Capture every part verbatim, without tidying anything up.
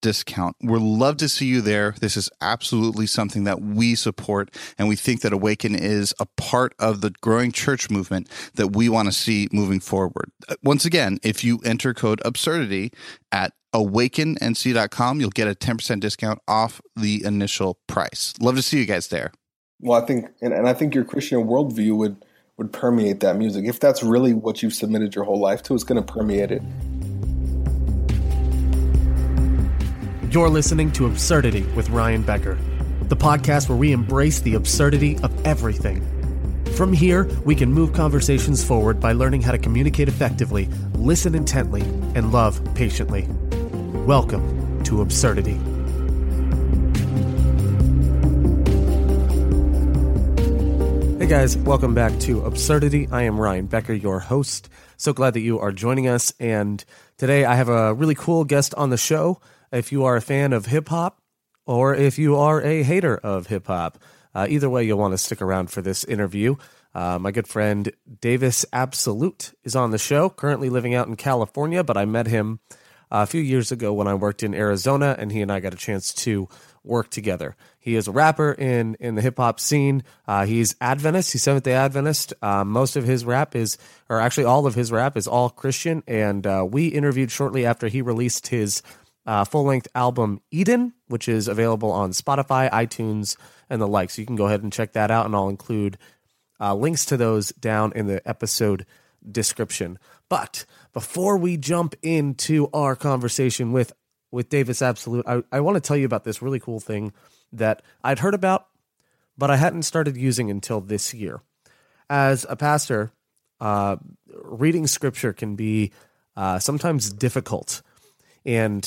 discount. We'd love to see you there. This is absolutely something that we support, and we think that Awaken is a part of the growing church movement that we want to see moving forward. Once again, if you enter code Absurdity at awaken n c dot com, you'll get a ten percent discount off the initial price. Love to see you guys there. Well, I think, and, and I think your Christian worldview would, would permeate that music. If that's really what you've submitted your whole life to, it's going to permeate it. You're listening to Absurdity with Ryan Becker, the podcast where we embrace the absurdity of everything. From here, we can move conversations forward by learning how to communicate effectively, listen intently, and love patiently. Welcome to Absurdity. Hey guys, welcome back to Absurdity. I am Ryan Becker, your host. So glad that you are joining us. And today I have a really cool guest on the show. If you are a fan of hip-hop, or if you are a hater of hip-hop. Uh, either way, you'll want to stick around for this interview. Uh, my good friend Davis Absolute is on the show, currently living out in California, but I met him a few years ago when I worked in Arizona, and he and I got a chance to work together. He is a rapper in, in the hip-hop scene. Uh, he's Adventist. He's Seventh-day Adventist. Uh, most of his rap is, or actually all of his rap is all Christian, and uh, we interviewed shortly after he released his Uh, full-length album, Eden, which is available on Spotify, iTunes, and the like. So you can go ahead and check that out, and I'll include uh, links to those down in the episode description. But before we jump into our conversation with, with Davis Absolute, I, I want to tell you about this really cool thing that I'd heard about, but I hadn't started using until this year. As a pastor, uh, reading scripture can be uh, sometimes difficult. And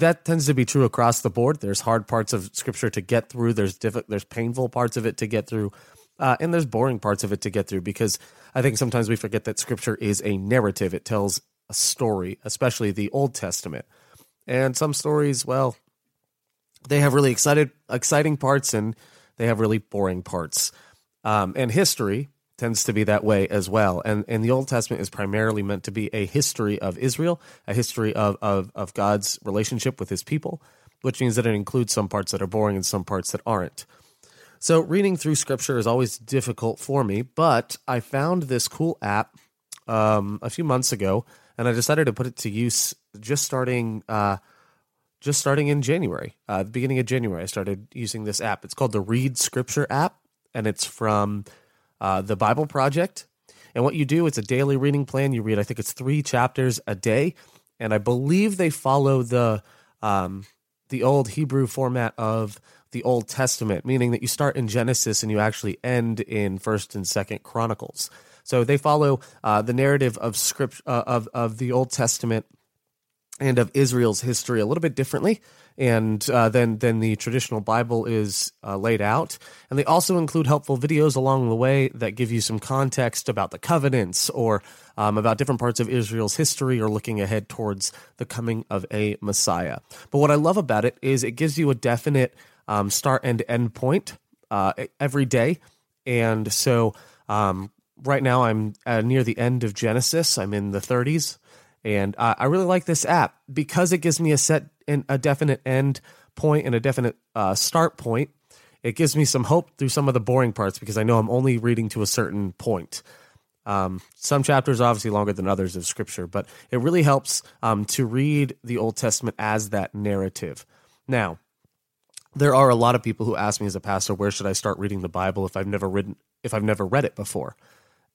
that tends to be true across the board. There's hard parts of Scripture to get through. There's diff- there's painful parts of it to get through. Uh, and there's boring parts of it to get through, because I think sometimes we forget that Scripture is a narrative. It tells a story, especially the Old Testament. And some stories, well, they have really excited, exciting parts, and they have really boring parts. Um, and history tends to be that way as well. And and the Old Testament is primarily meant to be a history of Israel, a history of, of, of God's relationship with his people, which means that it includes some parts that are boring and some parts that aren't. So reading through Scripture is always difficult for me, but I found this cool app um, a few months ago, and I decided to put it to use just starting uh, just starting in January, uh, the beginning of January. I started using this app. It's called the Read Scripture app, and it's from Uh, the Bible Project. And what you do, it's a daily reading plan. You read, I think it's three chapters a day. And I believe they follow the um, the old Hebrew format of the Old Testament, meaning that you start in Genesis and you actually end in First and Second Chronicles. So they follow uh, the narrative of script uh, of of the Old Testament and of Israel's history a little bit differently, and uh, then then the traditional Bible is uh, laid out. And they also include helpful videos along the way that give you some context about the covenants, or um, about different parts of Israel's history, or looking ahead towards the coming of a Messiah. But what I love about it is it gives you a definite um, start and end point uh, every day. And so um, right now I'm uh, near the end of Genesis. I'm in the thirties. And uh, I really like this app because it gives me a set and a definite end point and a definite uh, start point. it gives me some hope through some of the boring parts because I know I'm only reading to a certain point. Um, some chapters are obviously longer than others of Scripture, but it really helps um, to read the Old Testament as that narrative. Now, there are a lot of people who ask me as a pastor, where should I start reading the Bible if I've never read, if I've never read it before?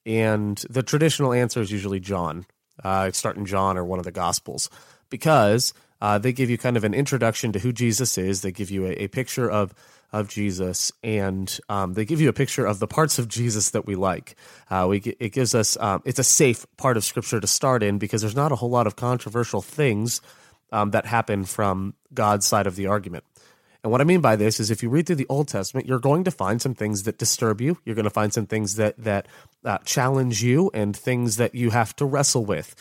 And the traditional answer is usually John. Uh, start in John or one of the Gospels, because uh, they give you kind of an introduction to who Jesus is. They give you a, a picture of of Jesus, and um, they give you a picture of the parts of Jesus that we like. Uh, we it gives us um, it's a safe part of Scripture to start in because there's not a whole lot of controversial things um, that happen from God's side of the argument. And what I mean by this is if you read through the Old Testament, you're going to find some things that disturb you. You're going to find some things that that uh, challenge you and things that you have to wrestle with.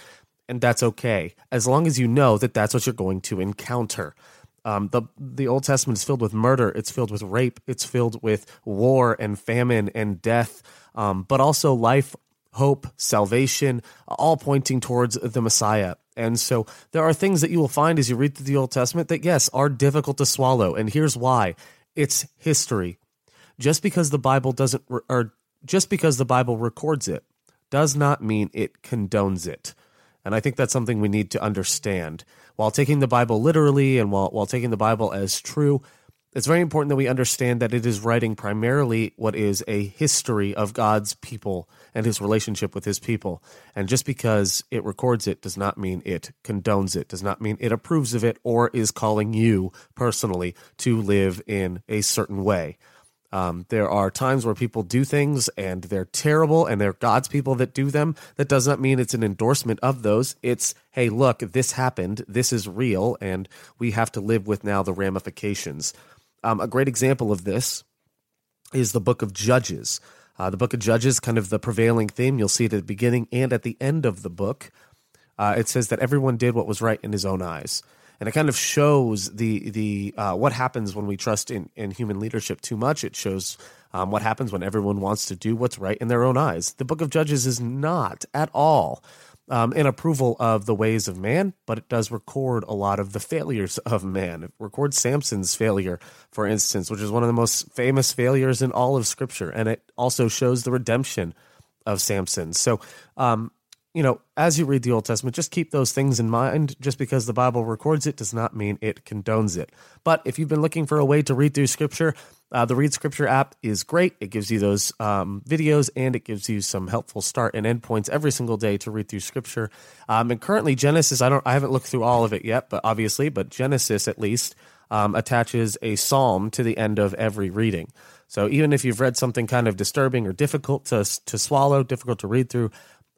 And that's okay, as long as you know that that's what you're going to encounter. Um, the the Old Testament is filled with murder. It's filled with rape. It's filled with war and famine and death, um, but also life, hope, salvation, all pointing towards the Messiah. And so there are things that you will find as you read through the Old Testament that, yes, are difficult to swallow. And here's why. It's history. Just because the Bible doesn't, re- or just because the Bible records it does not mean it condones it. And I think that's something we need to understand. While taking the Bible literally and while, while taking the Bible as true, it's very important that we understand that it is writing primarily what is a history of God's people and his relationship with his people. And just because it records it does not mean it condones it, does not mean it approves of it or is calling you personally to live in a certain way. Um, there are times where people do things and they're terrible and they're God's people that do them. That does not mean it's an endorsement of those. It's, hey, look, this happened. This is real. And we have to live with now the ramifications. Um, a great example of this is the book of Judges. Uh, the book of Judges, kind of the prevailing theme, you'll see it at the beginning and at the end of the book. Uh, it says that everyone did what was right in his own eyes. And it kind of shows the the uh, what happens when we trust in, in human leadership too much. It shows um, what happens when everyone wants to do what's right in their own eyes. The book of Judges is not at all um, an approval of the ways of man, but it does record a lot of the failures of man. It records Samson's failure, for instance, which is one of the most famous failures in all of Scripture. And it also shows the redemption of Samson. So, um you know, as you read the Old Testament, just keep those things in mind. Just because the Bible records it does not mean it condones it. But if you've been looking for a way to read through Scripture, uh, the Read Scripture app is great. It gives you those um, videos, and it gives you some helpful start and end points every single day to read through Scripture. Um, and currently, Genesis, I don't, I haven't looked through all of it yet, but obviously, but Genesis at least um, attaches a psalm to the end of every reading. So even if you've read something kind of disturbing or difficult to to swallow, difficult to read through,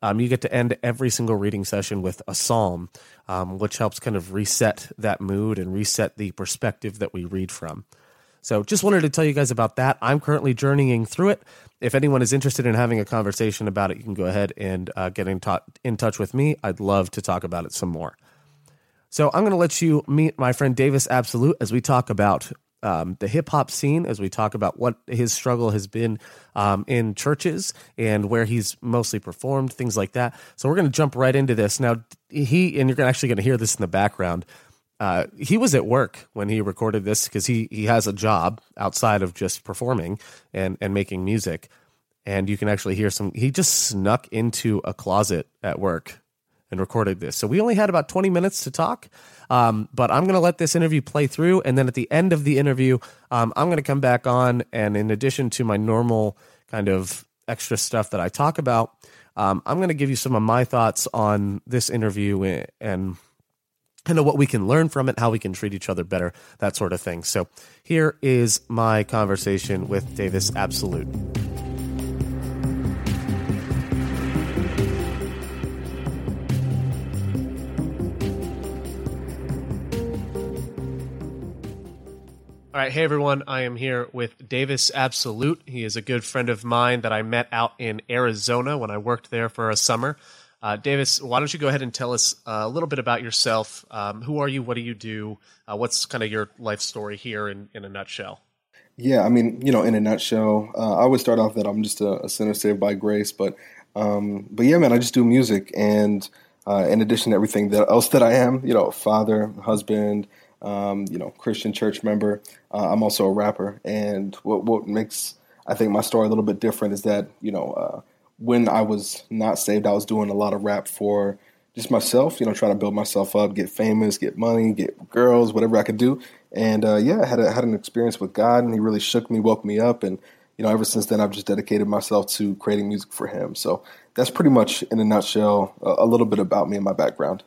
Um, you get to end every single reading session with a psalm, um, which helps kind of reset that mood and reset the perspective that we read from. So just wanted to tell you guys about that. I'm currently journeying through it. If anyone is interested in having a conversation about it, you can go ahead and uh, get in, ta- in touch with me. I'd love to talk about it some more. So I'm going to let you meet my friend Davis Absolute as we talk about Um, the hip-hop scene, as we talk about what his struggle has been um, in churches and where he's mostly performed, things like that. So we're going to jump right into this. Now, he, and you're actually going to hear this in the background, uh, he was at work when he recorded this because he he has a job outside of just performing and, and making music. And you can actually hear some, he just snuck into a closet at work and recorded this. So we only had about twenty minutes to talk, um, but I'm going to let this interview play through. And then at the end of the interview, um, I'm going to come back on. And in addition to my normal kind of extra stuff that I talk about, um, I'm going to give you some of my thoughts on this interview and kind of what we can learn from it, how we can treat each other better, that sort of thing. So here is my conversation with Davis Absolute. All right. Hey, everyone. I am here with Davis Absolute. He is a good friend of mine that I met out in Arizona when I worked there for a summer. Uh, Davis, why don't you go ahead and tell us a little bit about yourself? Um, who are you? What do you do? Uh, what's kind of your life story here in, in a nutshell? Yeah, I mean, you know, in a nutshell, uh, I would start off that I'm just a, a sinner saved by grace. But um, but yeah, man, I just do music. And uh, in addition to everything that else that I am, you know, father, husband, um, you know, Christian church member. Uh, I'm also a rapper. And what, what makes, I think, my story a little bit different is that, you know, uh, when I was not saved, I was doing a lot of rap for just myself, you know, trying to build myself up, get famous, get money, get girls, whatever I could do. And, uh, yeah, I had, a, had an experience with God, and he really shook me, woke me up. And, you know, ever since then, I've just dedicated myself to creating music for him. So that's pretty much, in a nutshell, a, a little bit about me and my background.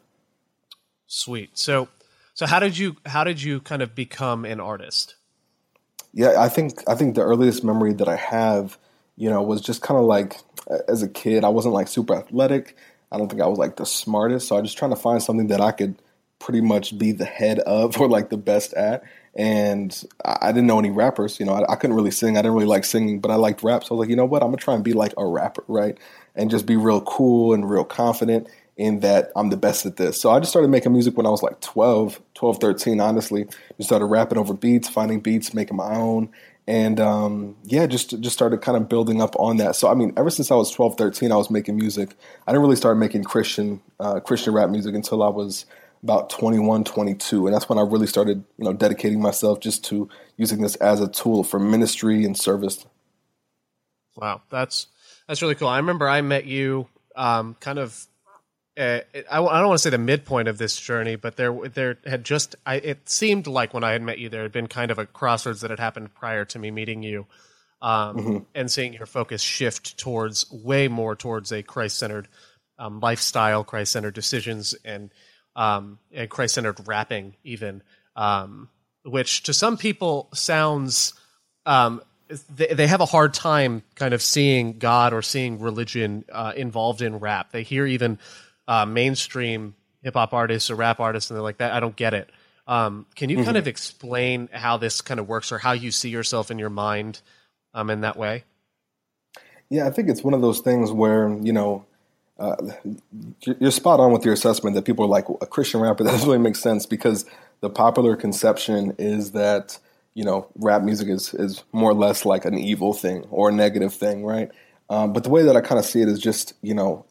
Sweet. So, so how did you, how did you kind of become an artist? Yeah, I think, I think the earliest memory that I have, you know, was just kind of like, as a kid, I wasn't like super athletic. I don't think I was like the smartest. So I was just trying to find something that I could pretty much be the head of or like the best at. And I didn't know any rappers, you know, I, I couldn't really sing. I didn't really like singing, but I liked rap. So I was like, you know what, I'm gonna try and be like a rapper, right? And just be real cool and real confident in that I'm the best at this. So I just started making music when I was like twelve, thirteen, honestly. Just started rapping over beats, finding beats, making my own. And um, yeah, just just started kind of building up on that. So, I mean, ever since I was twelve, thirteen, I was making music. I didn't really start making Christian uh, Christian rap music until I was about twenty-one, twenty-two. And that's when I really started, you know, dedicating myself just to using this as a tool for ministry and service. Wow, that's that's really cool. I remember I met you um, kind of, uh, I, I don't want to say the midpoint of this journey, but there there had just, I, it seemed like when I had met you, there had been kind of a crossroads that had happened prior to me meeting you um, mm-hmm. and seeing your focus shift towards way more towards a Christ-centered um, lifestyle, Christ-centered decisions, and Um, and Christ-centered rapping even, um, which to some people sounds, um, they, they have a hard time kind of seeing God or seeing religion uh, involved in rap. They hear even uh, mainstream hip-hop artists or rap artists, and they're like, "That I don't get it." Um, can you mm-hmm. kind of explain how this kind of works or how you see yourself in your mind um, in that way? Yeah, I think it's one of those things where, you know, Uh, you're spot on with your assessment that people are like, well, a Christian rapper, that doesn't really make sense, because the popular conception is that, you know, rap music is, is more or less like an evil thing or a negative thing, right? Um, but the way that I kind of see it is just, you know,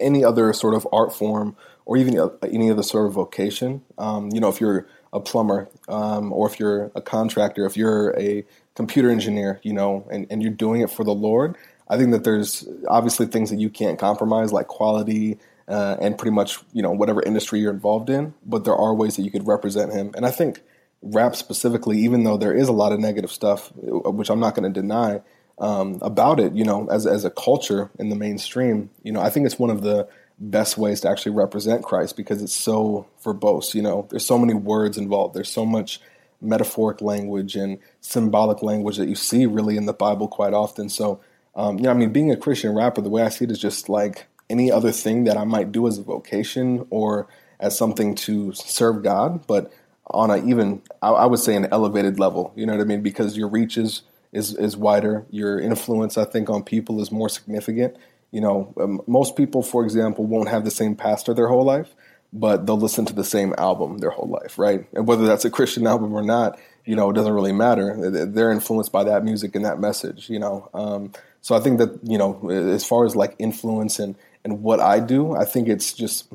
any other sort of art form or even any other sort of vocation. Um, you know, if you're a plumber um, or if you're a contractor, if you're a computer engineer, you know, and, and you're doing it for the Lord, I think that there's obviously things that you can't compromise, like quality uh, and pretty much, you know, whatever industry you're involved in. But there are ways that you could represent him. And I think rap specifically, even though there is a lot of negative stuff, which I'm not going to deny um, about it, you know, as as a culture in the mainstream, you know, I think it's one of the best ways to actually represent Christ, because it's so verbose. You know, there's so many words involved. There's so much metaphoric language and symbolic language that you see really in the Bible quite often. So Um, you know, I mean, being a Christian rapper, the way I see it is just like any other thing that I might do as a vocation or as something to serve God, but on a even, I, I would say, an elevated level, you know what I mean? Because your reach is, is, is wider. Your influence, I think, on people is more significant. You know, um, most people, for example, won't have the same pastor their whole life, but they'll listen to the same album their whole life, right? And whether that's a Christian album or not, you know, it doesn't really matter. They're influenced by that music and that message, you know? Um, So I think that, you know, as far as like influence and, and what I do, I think it's just,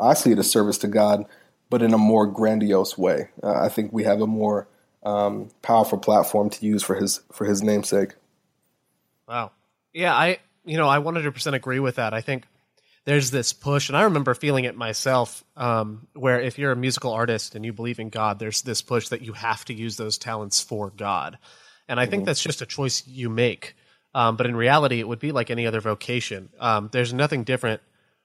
I see it as service to God, but in a more grandiose way. Uh, I think we have a more um, powerful platform to use for his for his namesake. Wow. Yeah, I, you know, I one hundred percent agree with that. I think there's this push, and I remember feeling it myself, um, where if you're a musical artist and you believe in God, there's this push that you have to use those talents for God. And I think mm-hmm. that's just a choice you make. Um, but in reality, it would be like any other vocation. Um, there's nothing different.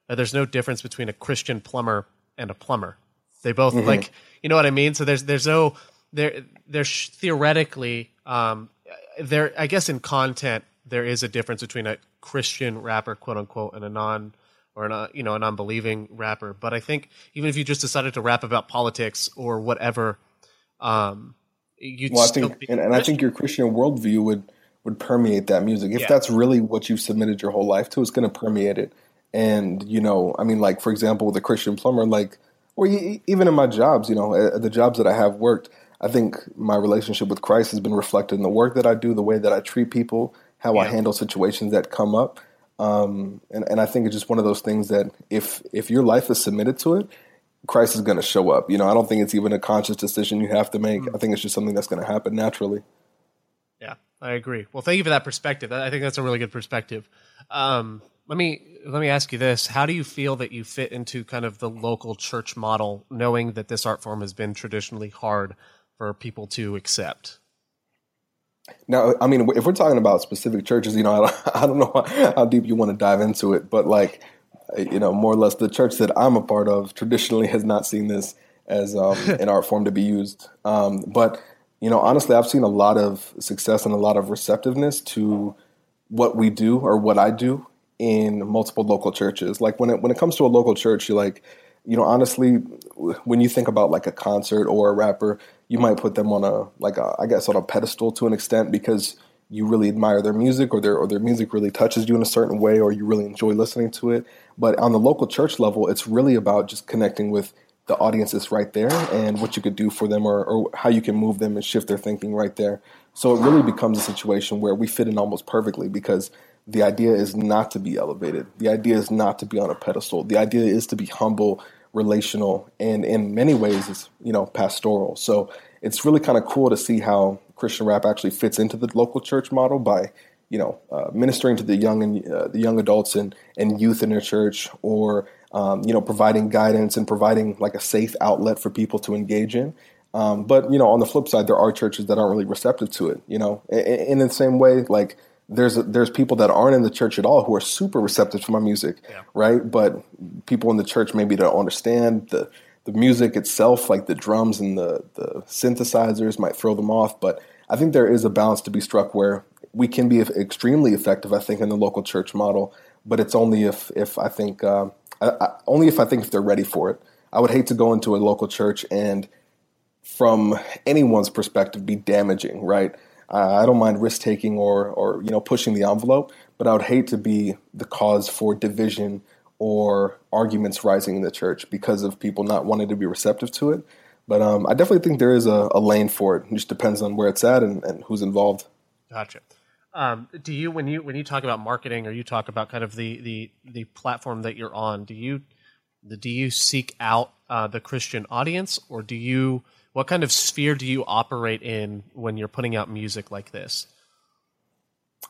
Uh, there's no difference between a Christian plumber and a plumber. They both mm-hmm. like, you know what I mean? So there's, there's no, there, there's theoretically, um, there, I guess in content, there is a difference between a Christian rapper, quote unquote, and a non or an, you know, a non-believing rapper. But I think even if you just decided to rap about politics or whatever, um, you'd well, still I think, be and, and I think your Christian worldview would, would permeate that music. If yeah. that's really what you've submitted your whole life to, it's going to permeate it. And, you know, I mean, like, for example, with a Christian plumber, like, or even in my jobs, you know, the jobs that I have worked, I think my relationship with Christ has been reflected in the work that I do, the way that I treat people, how yeah. I handle situations that come up. Um, and, and I think it's just one of those things that if, if your life is submitted to it, Christ is going to show up. You know, I don't think it's even a conscious decision you have to make. Mm-hmm. I think it's just something that's going to happen naturally. Yeah, I agree. Well, thank you for that perspective. I think that's a really good perspective. Um, let me let me ask you this. How do you feel that you fit into kind of the local church model, knowing that this art form has been traditionally hard for people to accept? Now, I mean, if we're talking about specific churches, you know, I, I don't know how, how deep you want to dive into it, but like, you know, more or less the church that I'm a part of traditionally has not seen this as um, an art form to be used. Um, but, you know, honestly, I've seen a lot of success and a lot of receptiveness to what we do or what I do in multiple local churches. Like when it, when it comes to a local church, you're like, you know, honestly, when you think about like a concert or a rapper, you might put them on a, like a, I guess on a pedestal to an extent because you really admire their music or their or their music really touches you in a certain way or you really enjoy listening to it. But on the local church level, it's really about just connecting with the audiences right there and what you could do for them or, or how you can move them and shift their thinking right there. So it really becomes a situation where we fit in almost perfectly because the idea is not to be elevated. The idea is not to be on a pedestal. The idea is to be humble, relational, and in many ways it's, you know, pastoral. So it's really kind of cool to see how Christian rap actually fits into the local church model by, you know, uh, ministering to the young and uh, the young adults and, and youth in their church or, um, you know, providing guidance and providing like a safe outlet for people to engage in. Um, but, you know, on the flip side, there are churches that aren't really receptive to it, you know, in, in the same way, like, There's there's people that aren't in the church at all who are super receptive to my music, yeah. right? But people in the church maybe don't understand the, the music itself, like the drums and the, the synthesizers might throw them off. But I think there is a balance to be struck where we can be extremely effective, I think, in the local church model. But it's only if if I think um, I, I, only if I think if they're ready for it. I would hate to go into a local church and from anyone's perspective be damaging, right? I don't mind risk taking or, or you know, pushing the envelope, but I would hate to be the cause for division or arguments rising in the church because of people not wanting to be receptive to it. But um, I definitely think there is a, a lane for it. It just depends on where it's at and, and who's involved. Gotcha. Um, do you when you when you talk about marketing or you talk about kind of the the, the platform that you're on, do you do you seek out uh, the Christian audience or do you? What kind of sphere do you operate in when you're putting out music like this?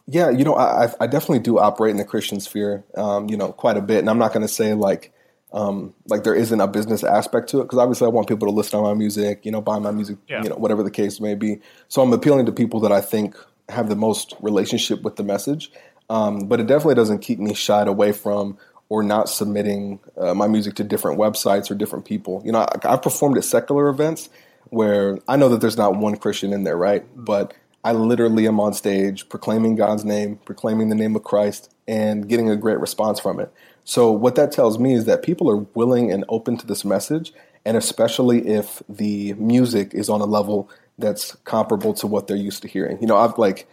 Yeah, you know, I, I definitely do operate in the Christian sphere, um, you know, quite a bit. And I'm not going to say like um, like there isn't a business aspect to it because obviously I want people to listen to my music, you know, buy my music, yeah. you know, whatever the case may be. So I'm appealing to people that I think have the most relationship with the message. Um, but it definitely doesn't keep me shied away from or not submitting uh, my music to different websites or different people. You know, I, I've performed at secular events where I know that there's not one Christian in there, right? But I literally am on stage proclaiming God's name, proclaiming the name of Christ, and getting a great response from it. So what that tells me is that people are willing and open to this message, and especially if the music is on a level that's comparable to what they're used to hearing. You know, I've like,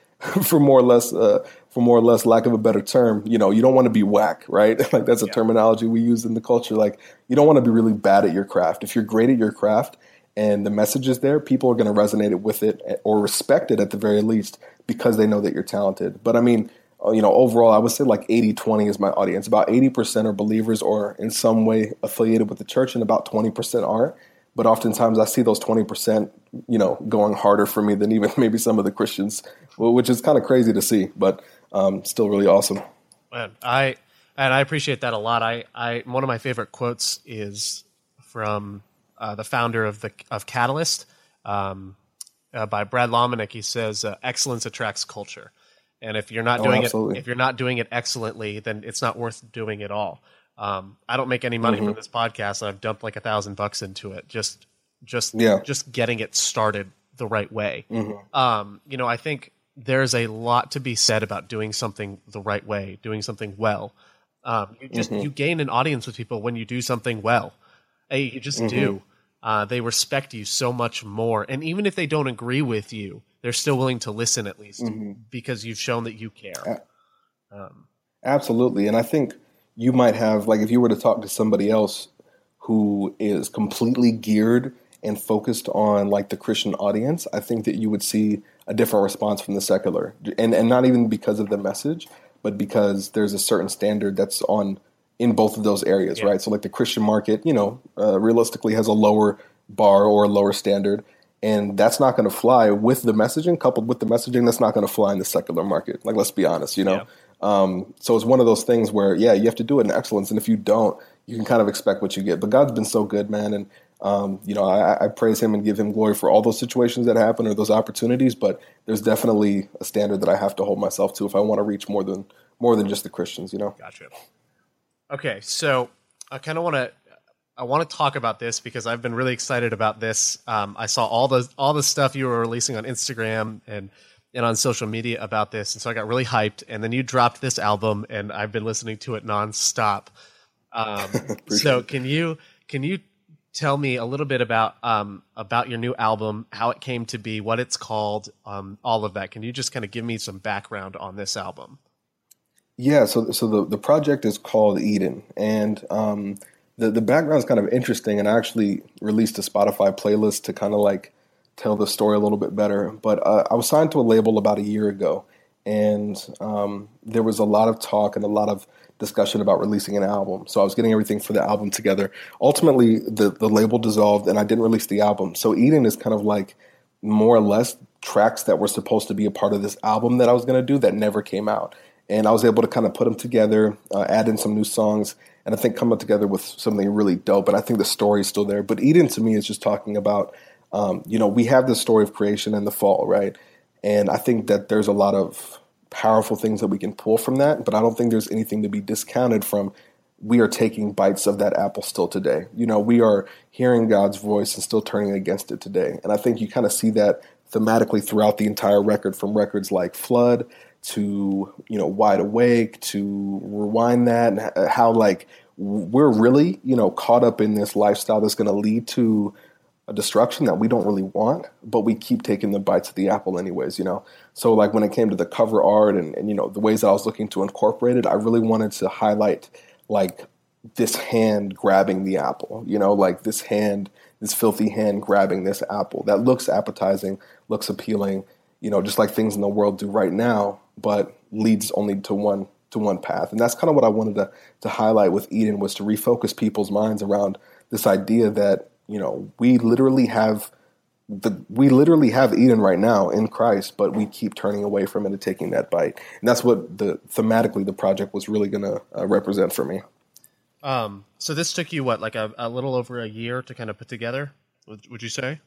for more or less, uh, for more or less lack of a better term, you know, you don't want to be whack, right? Like that's a yeah. terminology we use in the culture. Like you don't want to be really bad at your craft. If you're great at your craft, and the message is there, people are going to resonate with it or respect it at the very least because they know that you're talented. But I mean, you know, overall, I would say like eighty twenty is my audience. About eighty percent are believers or in some way affiliated with the church and about twenty percent aren't. But oftentimes I see those twenty percent, you know, going harder for me than even maybe some of the Christians, which is kind of crazy to see, but um, still really awesome. Man, I and I appreciate that a lot. I, I one of my favorite quotes is from... Uh, the founder of the of Catalyst, um, uh, by Brad Lominick, he says, uh, "Excellence attracts culture," and if you're not oh, doing absolutely. it, if you're not doing it excellently, then it's not worth doing at all. Um, I don't make any money mm-hmm. from this podcast, and I've dumped like a thousand bucks into it just just yeah. just getting it started the right way. Mm-hmm. Um, you know, I think there's a lot to be said about doing something the right way, doing something well. Um, you just mm-hmm. you gain an audience with people when you do something well. You just mm-hmm. do. Uh, they respect you so much more. And even if they don't agree with you, they're still willing to listen at least mm-hmm. because you've shown that you care. Um, Absolutely. And I think you might have, like if you were to talk to somebody else who is completely geared and focused on like the Christian audience, I think that you would see a different response from the secular. And, and not even because of the message, but because there's a certain standard that's on in both of those areas, yeah. right? So like the Christian market, you know, uh, realistically has a lower bar or a lower standard. And that's not going to fly with the messaging, coupled with the messaging, that's not going to fly in the secular market. Like, let's be honest, you know? Yeah. Um, so it's one of those things where, yeah, you have to do it in excellence. And if you don't, you can kind of expect what you get. But God's been so good, man. And, um, you know, I, I praise him and give him glory for all those situations that happen or those opportunities. But there's definitely a standard that I have to hold myself to if I want to reach more than more than just the Christians, you know? Gotcha. Okay, so I kind of want to... I want to talk about this because I've been really excited about this. Um, I saw all the all the stuff you were releasing on Instagram and and on social media about this, and so I got really hyped. And then you dropped this album, and I've been listening to it nonstop. Um, so can you can you tell me a little bit about um, about your new album, how it came to be, what it's called, um, all of that? Can you just kind of give me some background on this album? Yeah. So so the the project is called Eden, and um, The the background is kind of interesting, and I actually released a Spotify playlist to kind of like tell the story a little bit better. But uh, I was signed to a label about a year ago, and um, there was a lot of talk and a lot of discussion about releasing an album. So I was getting everything for the album together. Ultimately, the, the label dissolved, and I didn't release the album. So Eden is kind of like more or less tracks that were supposed to be a part of this album that I was going to do that never came out. And I was able to kind of put them together, uh, add in some new songs, and I think come up together with something really dope. And I think the story is still there. But Eden, to me, is just talking about, um, you know, we have this story of creation and the fall, right? And I think that there's a lot of powerful things that we can pull from that. But I don't think there's anything to be discounted from. We are taking bites of that apple still today. You know, we are hearing God's voice and still turning against it today. And I think you kind of see that thematically throughout the entire record, from records like Flood to, you know, Wide Awake, to Rewind That, and how like we're really, you know, caught up in this lifestyle that's going to lead to a destruction that we don't really want, but we keep taking the bites of the apple anyways, you know? So like when it came to the cover art and, and, you know, the ways that I was looking to incorporate it, I really wanted to highlight like this hand grabbing the apple, you know, like this hand, this filthy hand grabbing this apple that looks appetizing, looks appealing, you know, just like things in the world do right now, but leads only to one to one path. And that's kind of what I wanted to, to highlight with Eden, was to refocus people's minds around this idea that, you know, we literally have the we literally have Eden right now in Christ, but we keep turning away from it and taking that bite. And that's what the thematically the project was really going to uh, represent for me. Um, so this took you what, like a, a little over a year to kind of put together, would, would you say?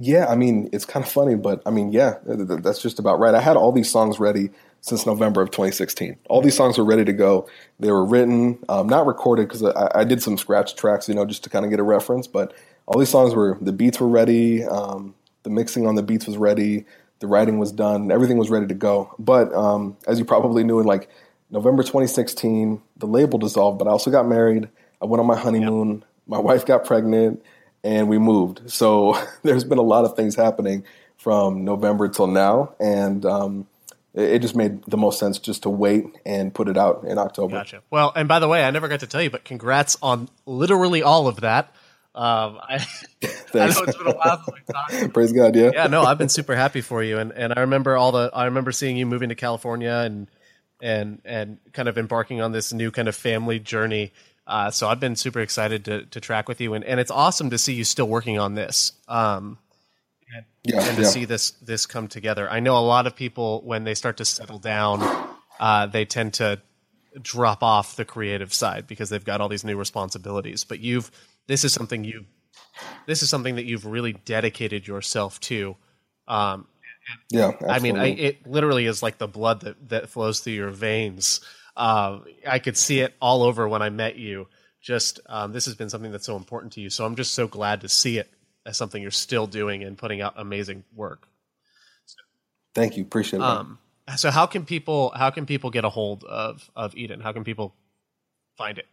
Yeah, I mean, it's kind of funny, but I mean, yeah, that's just about right. I had all these songs ready since November of twenty sixteen. All these songs were ready to go. They were written, um, not recorded, because I, I did some scratch tracks, you know, just to kind of get a reference. But all these songs were, the beats were ready, um, the mixing on the beats was ready, the writing was done, everything was ready to go. But um, as you probably knew, in like November twenty sixteen, the label dissolved, but I also got married. I went on my honeymoon. Yep. My wife got pregnant. And we moved. So there's been a lot of things happening from November till now. And um, it, it just made the most sense just to wait and put it out in October. Gotcha. Well, and by the way, I never got to tell you, but congrats on literally all of that. Um, I, I know it's been a while since we talked. Praise God, yeah. Yeah, no, I've been super happy for you. And and I remember all the, I remember seeing you moving to California and, and, and kind of embarking on this new kind of family journey. Uh, so I've been super excited to, to track with you, and, and it's awesome to see you still working on this, um, and, yeah, and to yeah. see this this come together. I know a lot of people, when they start to settle down, uh, they tend to drop off the creative side because they've got all these new responsibilities. But you've this is something you this is something that you've really dedicated yourself to. Um, yeah, absolutely. I mean, I, it literally is like the blood that, that flows through your veins. Uh, I could see it all over when I met you. Just um, this has been something that's so important to you. So I'm just so glad to see it as something you're still doing and putting out amazing work. So, thank you. Appreciate it. Um, so how can people how can people get a hold of, of Eden? How can people find it?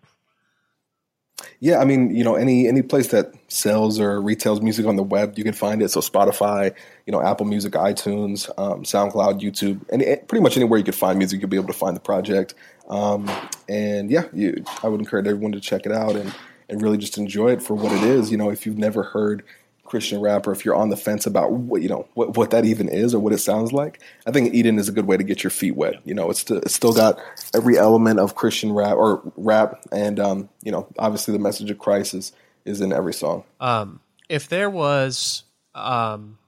Yeah, I mean, you know, any any place that sells or retails music on the web, you can find it. So Spotify, you know, Apple Music, iTunes, um, SoundCloud, YouTube, and pretty much anywhere you could find music, you'll be able to find the project. Um, and yeah, you, I would encourage everyone to check it out and, and really just enjoy it for what it is. You know, if you've never heard Christian rapper, if you're on the fence about what, you know, what, what that even is or what it sounds like, I think Eden is a good way to get your feet wet. You know, it's, to, it's still got every element of Christian rap or rap. And, um, you know, obviously the message of Christ is, is in every song. Um, if there was, um,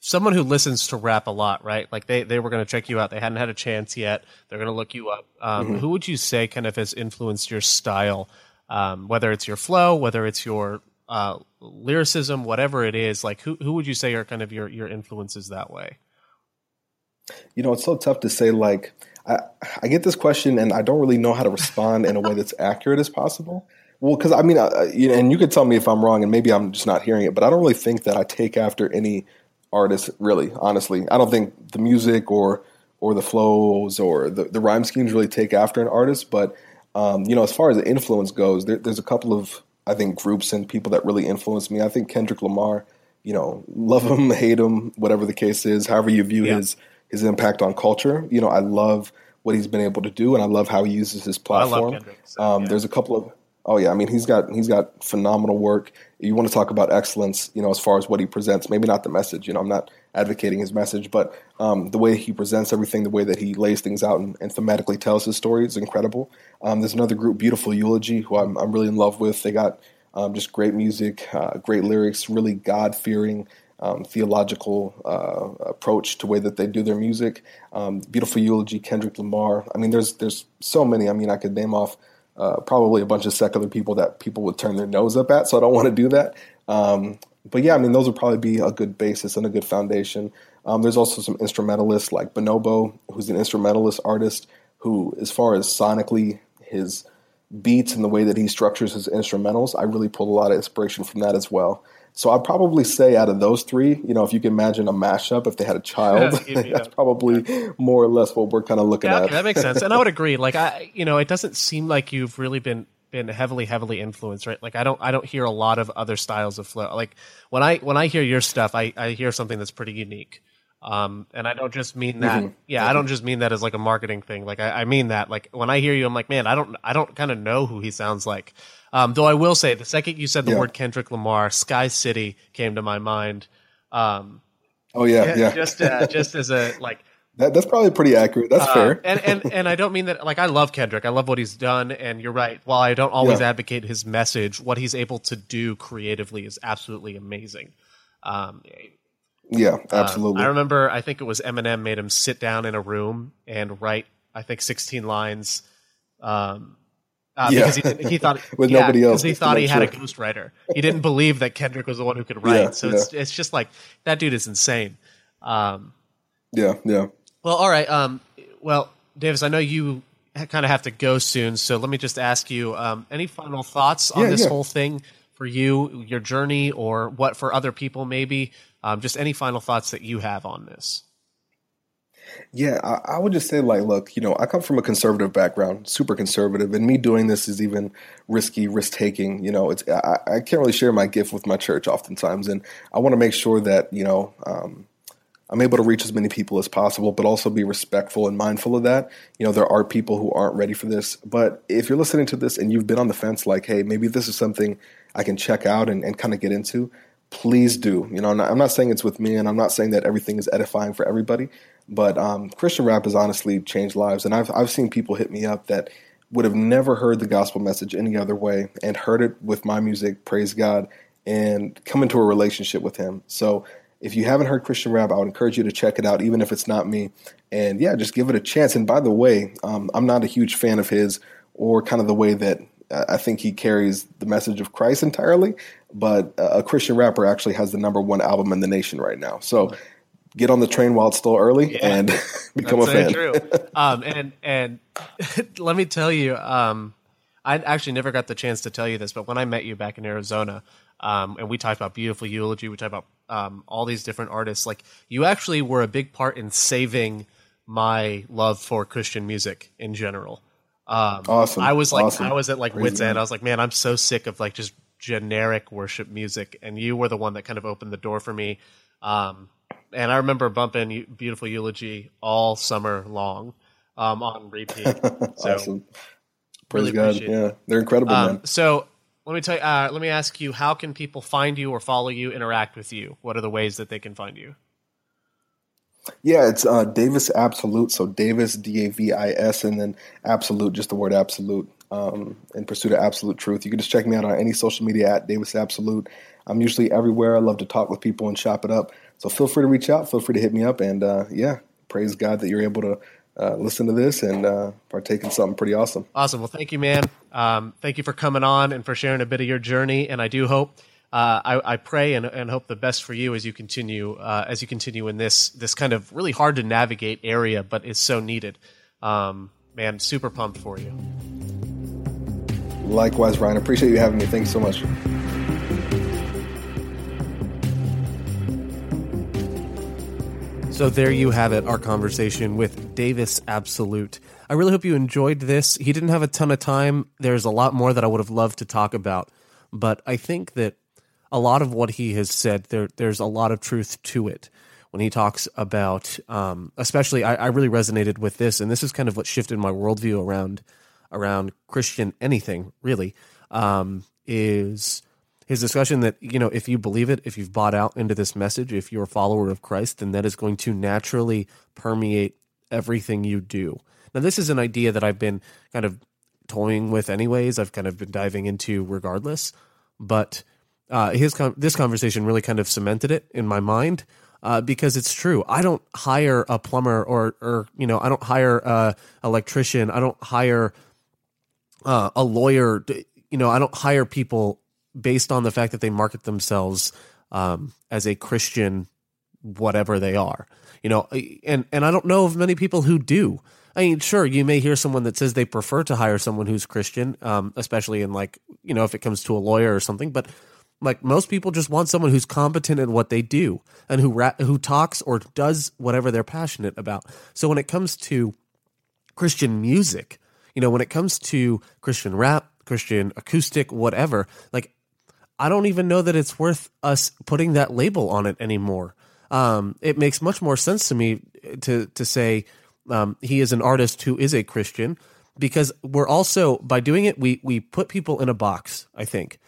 someone who listens to rap a lot, right? Like they, they were going to check you out. They hadn't had a chance yet. They're going to look you up. Um, mm-hmm. Who would you say kind of has influenced your style? Um, whether it's your flow, whether it's your, uh, lyricism, whatever it is, like who, who would you say are kind of your, your influences that way? You know, it's so tough to say. Like I, I get this question and I don't really know how to respond in a way that's accurate as possible. Well, cause I mean, I, you know, and you could tell me if I'm wrong and maybe I'm just not hearing it, but I don't really think that I take after any artist, really, honestly. I don't think the music or, or the flows or the, the rhyme schemes really take after an artist. But, um, you know, as far as the influence goes, there, there's a couple of, I think, groups and people that really influenced me. I think Kendrick Lamar, you know, love him, hate him, whatever the case is, however you view yeah. his his impact on culture. You know, I love what he's been able to do, and I love how he uses his platform. Well, I love Kendrick, so, um, yeah. There's a couple of, oh yeah, I mean, he's got he's got phenomenal work. You want to talk about excellence, you know, as far as what he presents, maybe not the message, you know, I'm not advocating his message, but um, the way he presents everything, the way that he lays things out and, and thematically tells his story is incredible. Um, there's another group, Beautiful Eulogy, who I'm, I'm really in love with. They got um, just great music, uh, great lyrics, really God-fearing, um, theological uh, approach to the way that they do their music. Um, Beautiful Eulogy, Kendrick Lamar. I mean, there's there's so many. I mean, I could name off Uh, probably a bunch of secular people that people would turn their nose up at, so I don't want to do that. Um, but yeah, I mean, those would probably be a good basis and a good foundation. Um, there's also some instrumentalists like Bonobo, who's an instrumentalist artist who, as far as sonically his beats and the way that he structures his instrumentals, I really pulled a lot of inspiration from that as well. So I'd probably say out of those three, you know, if you can imagine a mashup, if they had a child, that's probably more or less what we're kind of looking yeah, at. Okay, that makes sense. And I would agree. Like, I, you know, it doesn't seem like you've really been, been heavily, heavily influenced, right? Like I don't, I don't hear a lot of other styles of flow. Like when I, when I hear your stuff, I, I hear something that's pretty unique. Um, and I don't just mean that. Mm-hmm. Yeah. Mm-hmm. I don't just mean that as like a marketing thing. Like I, I mean that, like when I hear you, I'm like, man, I don't, I don't kind of know who he sounds like. Um, though I will say, the second you said the yeah. word Kendrick Lamar, Sky City came to my mind. Um, oh yeah, yeah. Just, uh, just as a like, that, that's probably pretty accurate. That's uh, fair. and and and I don't mean that. Like I love Kendrick. I love what he's done. And you're right. While I don't always yeah. advocate his message, what he's able to do creatively is absolutely amazing. Um, yeah, absolutely. Uh, I remember. I think it was Eminem made him sit down in a room and write, I think, sixteen lines. Um, Uh, yeah. Because he, he thought with yeah, nobody else, he thought he had sure. a ghostwriter. He didn't believe that Kendrick was the one who could write. Yeah, so yeah. it's it's just like that dude is insane. Um, yeah, yeah. Well, all right. Um, well, Davis, I know you kind of have to go soon, so let me just ask you: um, any final thoughts on yeah, this yeah. whole thing for you, your journey, or what for other people? Maybe um, just any final thoughts that you have on this. Yeah, I, I would just say, like, look, you know, I come from a conservative background, super conservative, and me doing this is even risky, risk-taking. You know, it's I, I can't really share my gift with my church oftentimes, and I want to make sure that, you know, um, I'm able to reach as many people as possible, but also be respectful and mindful of that. You know, there are people who aren't ready for this, but if you're listening to this and you've been on the fence, like, hey, maybe this is something I can check out and, and kind of get into, please do. You know, I'm not saying it's with me, and I'm not saying that everything is edifying for everybody, but um, Christian rap has honestly changed lives. And I've I've seen people hit me up that would have never heard the gospel message any other way and heard it with my music, praise God, and come into a relationship with him. So if you haven't heard Christian rap, I would encourage you to check it out, even if it's not me. And yeah, just give it a chance. And by the way, um, I'm not a huge fan of his or kind of the way that I think he carries the message of Christ entirely, but a Christian rapper actually has the number one album in the nation right now. So get on the train while it's still early yeah, and become that's a fan. True. Um, and and let me tell you, um, I actually never got the chance to tell you this, but when I met you back in Arizona, um, and we talked about Beautiful Eulogy, we talked about um, all these different artists, like you actually were a big part in saving my love for Christian music in general. Um, awesome. I was like, awesome. I was at like Crazy wit's end. I was like, man, I'm so sick of like just generic worship music. And you were the one that kind of opened the door for me. Um, and I remember bumping Beautiful Eulogy all summer long, um, on repeat. So awesome. Praise really God. Yeah. They're incredible, um, man. So Let me tell you, uh, let me ask you, how can people find you or follow you, interact with you? What are the ways that they can find you? Yeah, it's uh, Davis Absolute. So Davis, D A V I S, and then Absolute, just the word Absolute, um, in pursuit of absolute truth. You can just check me out on any social media at Davis Absolute. I'm usually everywhere. I love to talk with people and shop it up. So feel free to reach out. Feel free to hit me up. And uh, yeah, praise God that you're able to Uh, listen to this and uh, partake in something pretty awesome. Awesome. Well, thank you, man. Um, thank you for coming on and for sharing a bit of your journey. And I do hope, uh, I, I pray and, and hope the best for you as you continue uh, as you continue in this this kind of really hard to navigate area, but it's so needed. Um, man, super pumped for you. Likewise, Ryan. Appreciate you having me. Thanks so much. So there you have it, our conversation with Davis Absolute. I really hope you enjoyed this. He didn't have a ton of time. There's a lot more that I would have loved to talk about, but I think that a lot of what he has said, there, there's a lot of truth to it. When he talks about, um, especially, I, I really resonated with this, and this is kind of what shifted my worldview around around Christian anything, really, um, is his discussion that, you know, if you believe it, if you've bought out into this message, if you're a follower of Christ, then that is going to naturally permeate everything you do. Now, this is an idea that I've been kind of toying with anyways. I've kind of been diving into regardless, but uh, his con- this conversation really kind of cemented it in my mind uh, because it's true. I don't hire a plumber or, or you know, I don't hire an electrician. I don't hire uh, a lawyer. You know, I don't hire people based on the fact that they market themselves um, as a Christian, whatever they are, you know, and, and I don't know of many people who do. I mean, sure, you may hear someone that says they prefer to hire someone who's Christian, um, especially in like, you know, if it comes to a lawyer or something, but like most people just want someone who's competent in what they do and who ra- who talks or does whatever they're passionate about. So when it comes to Christian music, you know, when it comes to Christian rap, Christian acoustic, whatever, like, I don't even know that it's worth us putting that label on it anymore. Um, it makes much more sense to me to to say um, he is an artist who is a Christian, because we're also, by doing it, we we put people in a box, I think.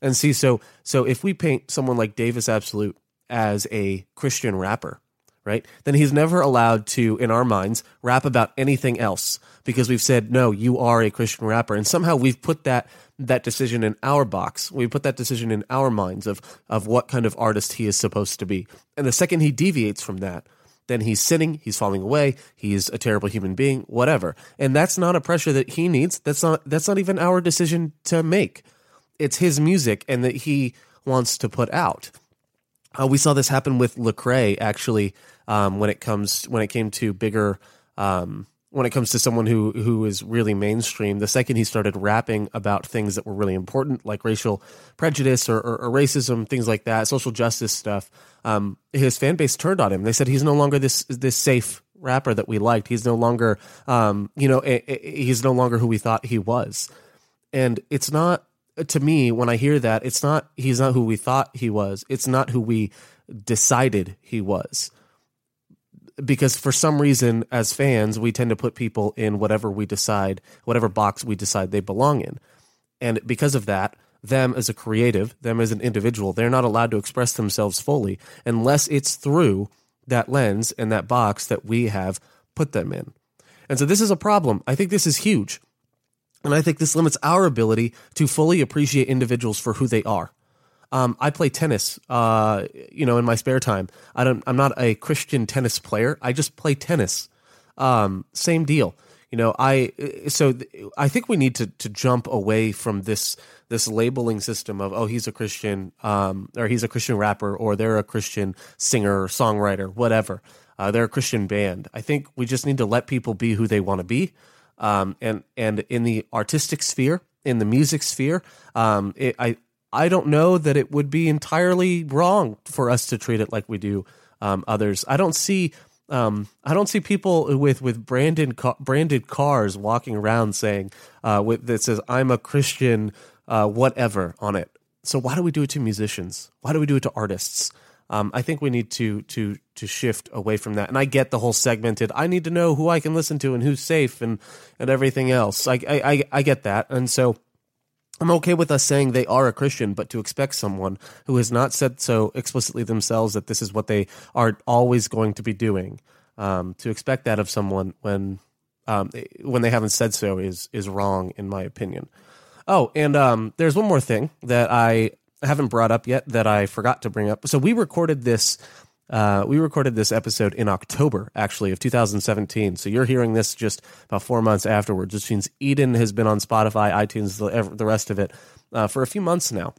And see, so so if we paint someone like Davis Absolute as a Christian rapper, right, then he's never allowed to, in our minds, rap about anything else, because we've said, no, you are a Christian rapper. And somehow we've put that that decision in our box. We put that decision in our minds of of what kind of artist he is supposed to be. And the second he deviates from that, then he's sinning, he's falling away, he's a terrible human being, whatever. And that's not a pressure that he needs. That's not that's not even our decision to make. It's his music and that he wants to put out. Uh, we saw this happen with Lecrae, actually, um, when it comes when it came to bigger. Um, When it comes to someone who who is really mainstream, the second he started rapping about things that were really important, like racial prejudice or, or, or racism, things like that, social justice stuff, um, his fan base turned on him. They said he's no longer this this safe rapper that we liked. He's no longer, um, you know, a, a, he's no longer who we thought he was. And it's not, to me, when I hear that, it's not he's not who we thought he was. It's not who we decided he was. Because for some reason, as fans, we tend to put people in whatever we decide, whatever box we decide they belong in. And because of that, them as a creative, them as an individual, they're not allowed to express themselves fully unless it's through that lens and that box that we have put them in. And so this is a problem. I think this is huge. And I think this limits our ability to fully appreciate individuals for who they are. Um, I play tennis, uh, you know, in my spare time. I don't, I'm not a Christian tennis player. I just play tennis. Um, same deal, you know. I so th- I think we need to to jump away from this this labeling system of, oh, he's a Christian, um, or he's a Christian rapper, or they're a Christian singer, or songwriter, whatever. Uh, they're a Christian band. I think we just need to let people be who they want to be, um, and and in the artistic sphere, in the music sphere, um, it, I. I don't know that it would be entirely wrong for us to treat it like we do um, others. I don't see um, I don't see people with with branded ca- branded cars walking around saying uh, with, that says I'm a Christian uh, whatever on it. So why do we do it to musicians? Why do we do it to artists? Um, I think we need to to to shift away from that. And I get the whole segmented. I need to know who I can listen to and who's safe and and everything else. I I, I, I get that. And so I'm okay with us saying they are a Christian, but to expect someone who has not said so explicitly themselves that this is what they are always going to be doing, um, to expect that of someone when um, when they haven't said so is is wrong, in my opinion. Oh, and um, there's one more thing that I haven't brought up yet that I forgot to bring up. So we recorded this uh, we recorded this episode in October, actually, of two thousand seventeen. So you're hearing this just about four months afterwards, which means Eden has been on Spotify, iTunes, the, the rest of it uh, for a few months now.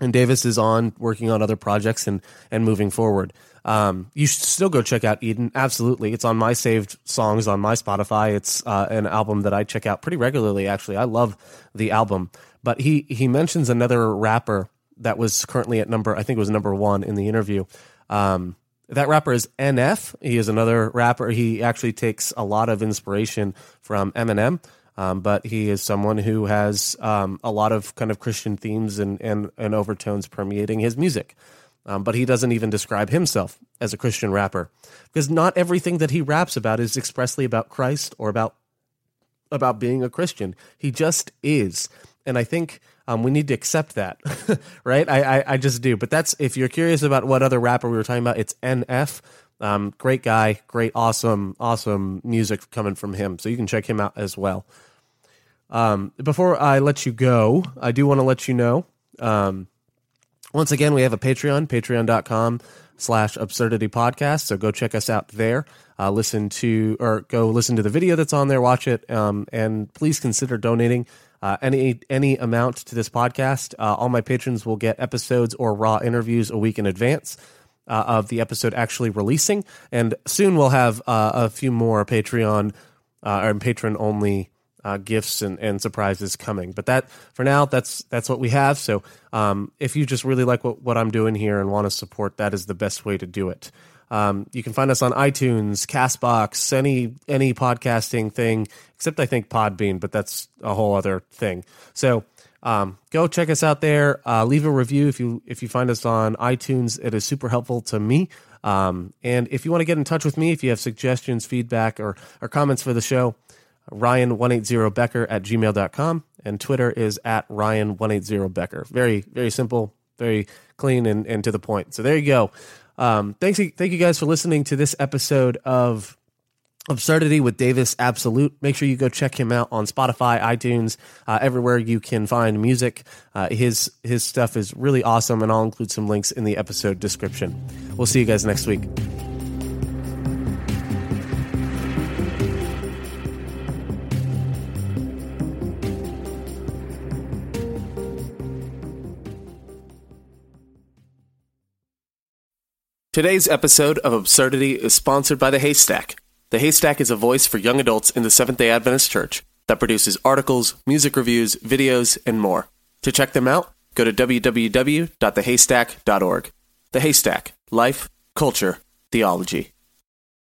And Davis is on working on other projects and and moving forward. Um, you should still go check out Eden. Absolutely. It's on my saved songs on my Spotify. It's uh, an album that I check out pretty regularly, actually. I love the album. But he he mentions another rapper that was currently at number, I think it was number one in the interview. Um, that rapper is N F. He is another rapper. He actually takes a lot of inspiration from Eminem. Um, but he is someone who has um, a lot of kind of Christian themes and, and, and overtones permeating his music. Um, but he doesn't even describe himself as a Christian rapper, because not everything that he raps about is expressly about Christ or about about being a Christian. He just is. And I think um, we need to accept that, right? I, I, I just do. But that's, if you're curious about what other rapper we were talking about, it's N F. Um, great guy, great, awesome, awesome music coming from him. So you can check him out as well. Um, before I let you go, I do want to let you know, um, once again, we have a Patreon, patreon.com slash absurdity podcast. So go check us out there, uh, listen to, or go listen to the video that's on there, watch it. Um, and please consider donating, uh, any, any amount to this podcast. Uh, all my patrons will get episodes or raw interviews a week in advance. Uh, of the episode actually releasing, and soon we'll have uh, a few more Patreon uh, or patron-only uh, gifts and, and surprises coming. But that, for now, that's that's what we have. So um, if you just really like what, what I'm doing here and want to support, that is the best way to do it. Um, you can find us on iTunes, CastBox, any any podcasting thing, except I think Podbean, but that's a whole other thing. So. Um, go check us out there. Uh, leave a review if you if you find us on iTunes. It is super helpful to me. Um, and if you want to get in touch with me, if you have suggestions, feedback, or or comments for the show, ryan one eighty becker at gmail dot com, and Twitter is at ryan one eighty becker. Very very simple, very clean, and and to the point. So there you go. Um, thanks thank you guys for listening to this episode of Absurdity with Davis Absolute. Make sure you go check him out on Spotify, iTunes, uh, everywhere you can find music. Uh, his his stuff is really awesome, and I'll include some links in the episode description. We'll see you guys next week. Today's episode of Absurdity is sponsored by The Haystack. The Haystack is a voice for young adults in the Seventh-day Adventist Church that produces articles, music reviews, videos, and more. To check them out, go to w w w dot the haystack dot org. The Haystack. Life. Culture. Theology.